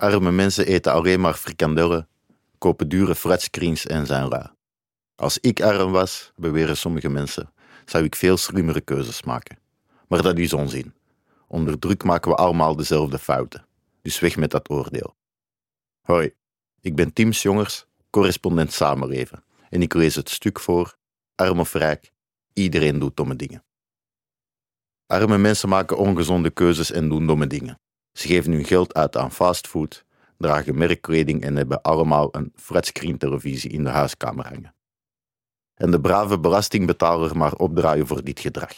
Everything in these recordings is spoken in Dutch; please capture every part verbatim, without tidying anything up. Arme mensen eten alleen maar frikandellen, kopen dure flatscreens en zijn lui. Als ik arm was, beweren sommige mensen, zou ik veel slimmere keuzes maken. Maar dat is onzin. Onder druk maken we allemaal dezelfde fouten. Dus weg met dat oordeel. Hoi, ik ben Tim's Jongers, correspondent Samenleven. En ik lees het stuk voor, arm of rijk, iedereen doet domme dingen. Arme mensen maken ongezonde keuzes en doen domme dingen. Ze geven hun geld uit aan fastfood, dragen merkkleding en hebben allemaal een flatscreen-televisie in de huiskamer hangen. En de brave belastingbetaler maar opdraaien voor dit gedrag.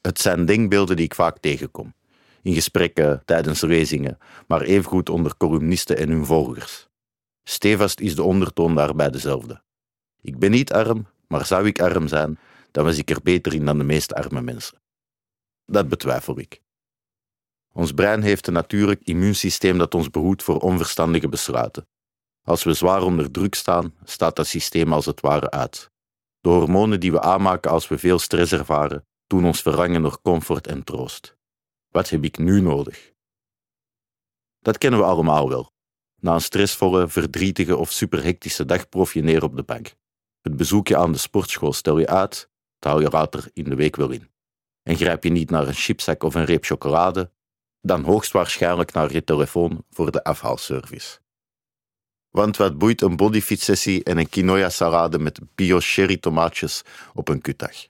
Het zijn denkbeelden die ik vaak tegenkom. In gesprekken, tijdens lezingen, maar evengoed onder columnisten en hun volgers. Stevast is de ondertoon daarbij dezelfde. Ik ben niet arm, maar zou ik arm zijn, dan was ik er beter in dan de meeste arme mensen. Dat betwijfel ik. Ons brein heeft een natuurlijk immuunsysteem dat ons behoedt voor onverstandige besluiten. Als we zwaar onder druk staan, staat dat systeem als het ware uit. De hormonen die we aanmaken als we veel stress ervaren, doen ons verlangen naar comfort en troost. Wat heb ik nu nodig? Dat kennen we allemaal wel. Na een stressvolle, verdrietige of superhectische dag prof je neer op de bank. Het bezoekje aan de sportschool stel je uit, dat hou je later in de week wel in. En grijp je niet naar een chipszak of een reep chocolade, dan hoogstwaarschijnlijk naar je telefoon voor de afhaalservice. Want wat boeit een bodyfit-sessie en een quinoa-salade met bio-cherry-tomaatjes op een kutdag?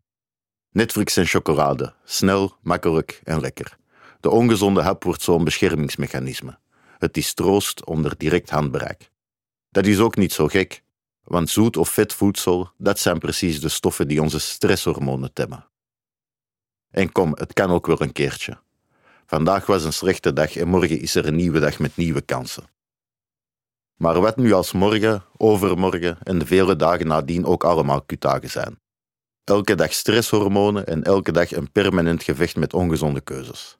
Netflix en chocolade, snel, makkelijk en lekker. De ongezonde hap wordt zo'n beschermingsmechanisme. Het is troost onder direct handbereik. Dat is ook niet zo gek, want zoet of vet voedsel, dat zijn precies de stoffen die onze stresshormonen temmen. En kom, het kan ook wel een keertje. Vandaag was een slechte dag en morgen is er een nieuwe dag met nieuwe kansen. Maar wat nu als morgen, overmorgen en de vele dagen nadien ook allemaal kutdagen zijn? Elke dag stresshormonen en elke dag een permanent gevecht met ongezonde keuzes.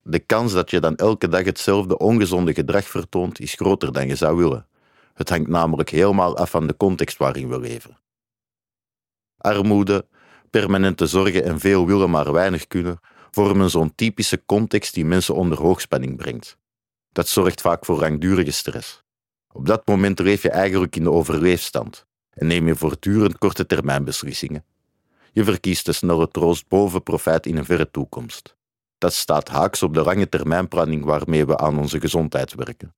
De kans dat je dan elke dag hetzelfde ongezonde gedrag vertoont is groter dan je zou willen. Het hangt namelijk helemaal af van de context waarin we leven. Armoede, permanente zorgen en veel willen maar weinig kunnen vormen zo'n typische context die mensen onder hoogspanning brengt. Dat zorgt vaak voor langdurige stress. Op dat moment leef je eigenlijk in de overleefstand en neem je voortdurend korte termijn beslissingen. Je verkiest de snelle troost boven profijt in een verre toekomst. Dat staat haaks op de lange termijnplanning waarmee we aan onze gezondheid werken.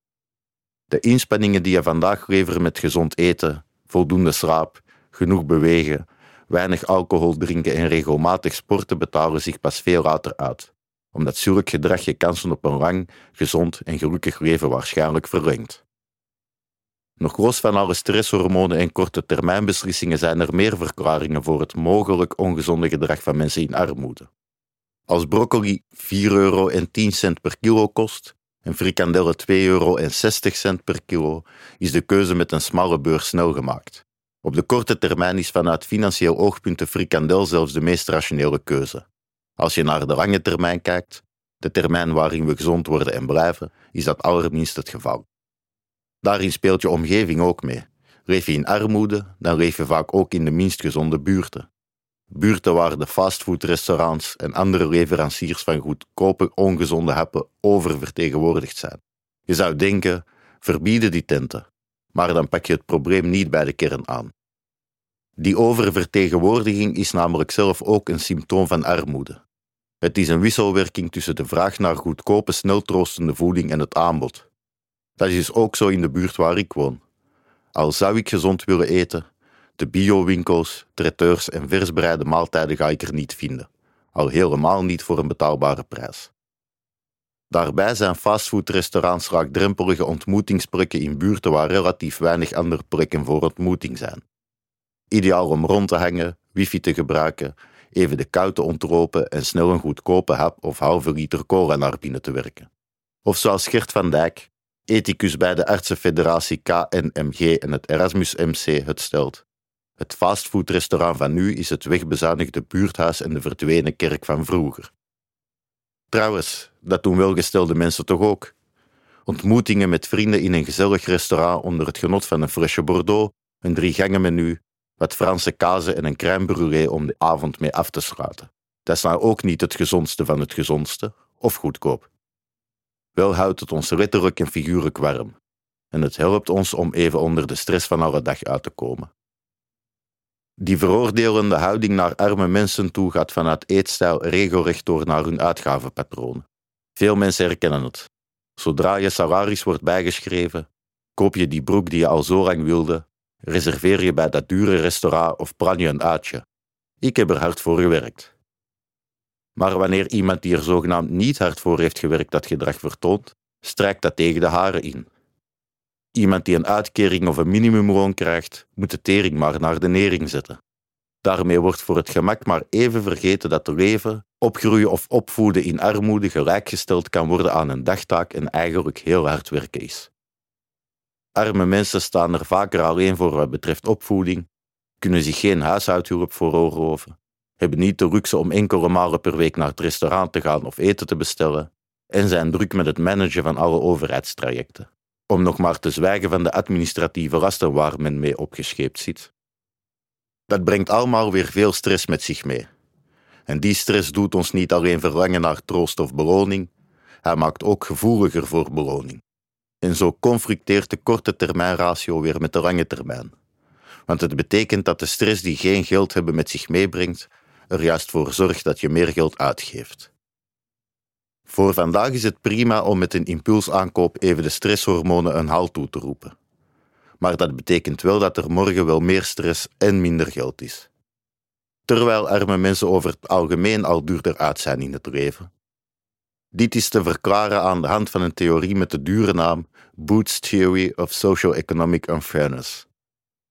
De inspanningen die je vandaag levert met gezond eten, voldoende slaap, genoeg bewegen, weinig alcohol drinken en regelmatig sporten betalen zich pas veel later uit, omdat zulk gedrag je kansen op een lang, gezond en gelukkig leven waarschijnlijk verlengt. Nog los van alle stresshormonen en korte termijnbeslissingen zijn er meer verklaringen voor het mogelijk ongezonde gedrag van mensen in armoede. Als broccoli vier euro en tien cent per kilo kost en frikandellen twee euro en zestig cent per kilo, is de keuze met een smalle beurs snel gemaakt. Op de korte termijn is vanuit financieel oogpunt de frikandel zelfs de meest rationele keuze. Als je naar de lange termijn kijkt, de termijn waarin we gezond worden en blijven, is dat allerminst het geval. Daarin speelt je omgeving ook mee. Leef je in armoede, dan leef je vaak ook in de minst gezonde buurten. Buurten waar de fastfoodrestaurants en andere leveranciers van goedkope, ongezonde happen oververtegenwoordigd zijn. Je zou denken, verbieden die tenten, maar dan pak je het probleem niet bij de kern aan. Die oververtegenwoordiging is namelijk zelf ook een symptoom van armoede. Het is een wisselwerking tussen de vraag naar goedkope, sneltroostende voeding en het aanbod. Dat is ook zo in de buurt waar ik woon. Al zou ik gezond willen eten, de bio-winkels, traiteurs en versbereide maaltijden ga ik er niet vinden. Al helemaal niet voor een betaalbare prijs. Daarbij zijn fastfoodrestaurants laagdrempelige ontmoetingsplekken in buurten waar relatief weinig andere plekken voor ontmoeting zijn. Ideaal om rond te hangen, wifi te gebruiken, even de kou te ontlopen en snel een goedkope hap of halve liter cola naar binnen te werken. Of zoals Gert van Dijk, ethicus bij de Artsenfederatie K N M G en het Erasmus M C het stelt. Het fastfoodrestaurant van nu is het wegbezuinigde buurthuis en de verdwenen kerk van vroeger. Trouwens, dat doen welgestelde mensen toch ook? Ontmoetingen met vrienden in een gezellig restaurant onder het genot van een flesje Bordeaux, een driegangenmenu, wat Franse kazen en een crème brûlée om de avond mee af te sluiten. Dat is nou ook niet het gezondste van het gezondste, of goedkoop. Wel houdt het ons letterlijk en figuurlijk warm. En het helpt ons om even onder de stress van alle dag uit te komen. Die veroordelende houding naar arme mensen toe gaat vanuit eetstijl regelrecht door naar hun uitgavenpatronen. Veel mensen herkennen het. Zodra je salaris wordt bijgeschreven, koop je die broek die je al zo lang wilde, reserveer je bij dat dure restaurant of plan je een uitje. Ik heb er hard voor gewerkt. Maar wanneer iemand die er zogenaamd niet hard voor heeft gewerkt dat gedrag vertoont, strijkt dat tegen de haren in. Iemand die een uitkering of een minimumloon krijgt, moet de tering maar naar de nering zetten. Daarmee wordt voor het gemak maar even vergeten dat leven, opgroeien of opvoeden in armoede gelijkgesteld kan worden aan een dagtaak en eigenlijk heel hard werken is. Arme mensen staan er vaker alleen voor wat betreft opvoeding, kunnen zich geen huishoudhulp veroorloven, hebben niet de luxe om enkele malen per week naar het restaurant te gaan of eten te bestellen en zijn druk met het managen van alle overheidstrajecten, om nog maar te zwijgen van de administratieve lasten waar men mee opgescheept zit. Dat brengt allemaal weer veel stress met zich mee. En die stress doet ons niet alleen verlangen naar troost of beloning, hij maakt ook gevoeliger voor beloning. En zo conflicteert de korte termijnratio weer met de lange termijn. Want het betekent dat de stress die geen geld hebben met zich meebrengt, er juist voor zorgt dat je meer geld uitgeeft. Voor vandaag is het prima om met een impulsaankoop even de stresshormonen een halt toe te roepen. Maar dat betekent wel dat er morgen wel meer stress en minder geld is. Terwijl arme mensen over het algemeen al duurder uit zijn in het leven. Dit is te verklaren aan de hand van een theorie met de dure naam Boots Theory of Social Economic Unfairness.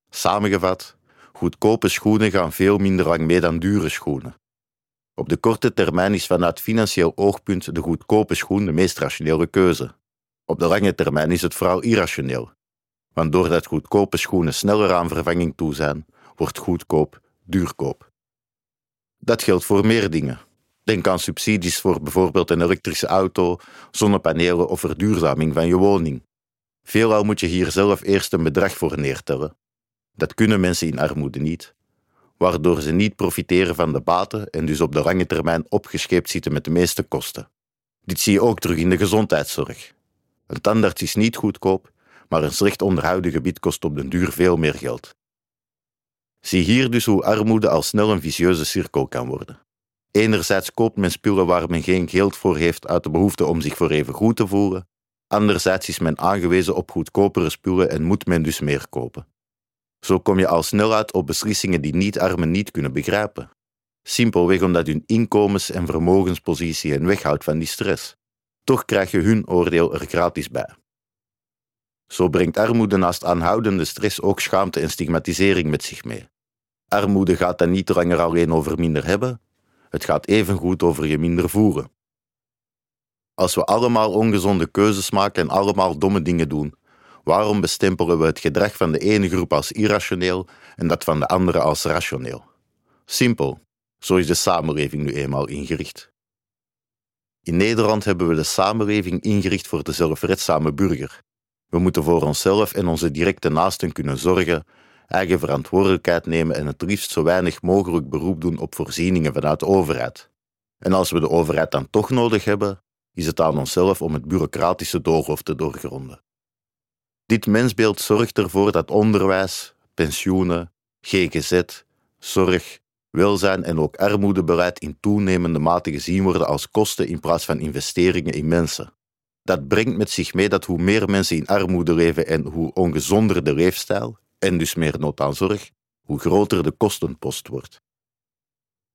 Samengevat, goedkope schoenen gaan veel minder lang mee dan dure schoenen. Op de korte termijn is vanuit financieel oogpunt de goedkope schoen de meest rationele keuze. Op de lange termijn is het vooral irrationeel. Want doordat goedkope schoenen sneller aan vervanging toe zijn, wordt goedkoop duurkoop. Dat geldt voor meer dingen. Denk aan subsidies voor bijvoorbeeld een elektrische auto, zonnepanelen of verduurzaming van je woning. Veelal moet je hier zelf eerst een bedrag voor neertellen. Dat kunnen mensen in armoede niet, waardoor ze niet profiteren van de baten en dus op de lange termijn opgescheept zitten met de meeste kosten. Dit zie je ook terug in de gezondheidszorg. Een tandarts is niet goedkoop, maar een slecht onderhouden gebied kost op den duur veel meer geld. Zie hier dus hoe armoede al snel een vicieuze cirkel kan worden. Enerzijds koopt men spullen waar men geen geld voor heeft uit de behoefte om zich voor even goed te voelen, anderzijds is men aangewezen op goedkopere spullen en moet men dus meer kopen. Zo kom je al snel uit op beslissingen die niet-armen niet kunnen begrijpen. Simpelweg omdat hun inkomens- en vermogenspositie hen weghoudt van die stress. Toch krijg je hun oordeel er gratis bij. Zo brengt armoede naast aanhoudende stress ook schaamte en stigmatisering met zich mee. Armoede gaat dan niet langer alleen over minder hebben, het gaat evengoed over je minder voeren. Als we allemaal ongezonde keuzes maken en allemaal domme dingen doen, waarom bestempelen we het gedrag van de ene groep als irrationeel en dat van de andere als rationeel? Simpel, zo is de samenleving nu eenmaal ingericht. In Nederland hebben we de samenleving ingericht voor de zelfredzame burger. We moeten voor onszelf en onze directe naasten kunnen zorgen, eigen verantwoordelijkheid nemen en het liefst zo weinig mogelijk beroep doen op voorzieningen vanuit de overheid. En als we de overheid dan toch nodig hebben, is het aan onszelf om het bureaucratische doolhof te doorgronden. Dit mensbeeld zorgt ervoor dat onderwijs, pensioenen, G G Z, zorg, welzijn en ook armoedebeleid in toenemende mate gezien worden als kosten in plaats van investeringen in mensen. Dat brengt met zich mee dat hoe meer mensen in armoede leven en hoe ongezonder de leefstijl, en dus meer nood aan zorg, hoe groter de kostenpost wordt.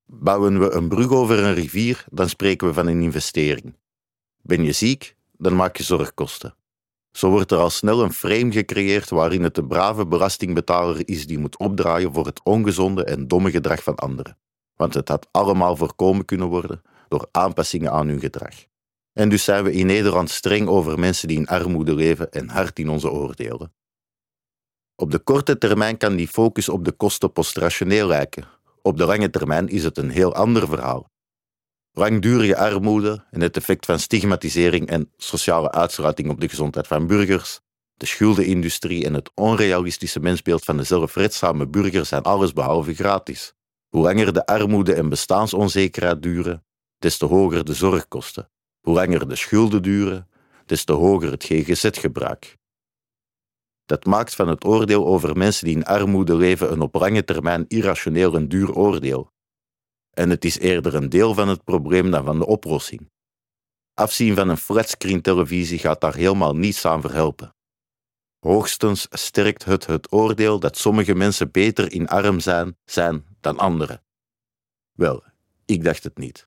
Bouwen we een brug over een rivier, dan spreken we van een investering. Ben je ziek, dan maak je zorgkosten. Zo wordt er al snel een frame gecreëerd waarin het de brave belastingbetaler is die moet opdraaien voor het ongezonde en domme gedrag van anderen. Want het had allemaal voorkomen kunnen worden door aanpassingen aan hun gedrag. En dus zijn we in Nederland streng over mensen die in armoede leven en hard in onze oordelen. Op de korte termijn kan die focus op de kostenpost rationeel lijken. Op de lange termijn is het een heel ander verhaal. Langdurige armoede en het effect van stigmatisering en sociale uitsluiting op de gezondheid van burgers, de schuldenindustrie en het onrealistische mensbeeld van de zelfredzame burger zijn allesbehalve gratis. Hoe langer de armoede en bestaansonzekerheid duren, des te hoger de zorgkosten. Hoe langer de schulden duren, des te hoger het G G Z-gebruik. Dat maakt van het oordeel over mensen die in armoede leven een op lange termijn irrationeel en duur oordeel. En het is eerder een deel van het probleem dan van de oplossing. Afzien van een flatscreen-televisie gaat daar helemaal niets aan verhelpen. Hoogstens sterkt het het oordeel dat sommige mensen beter in arm zijn, zijn dan anderen. Wel, ik dacht het niet.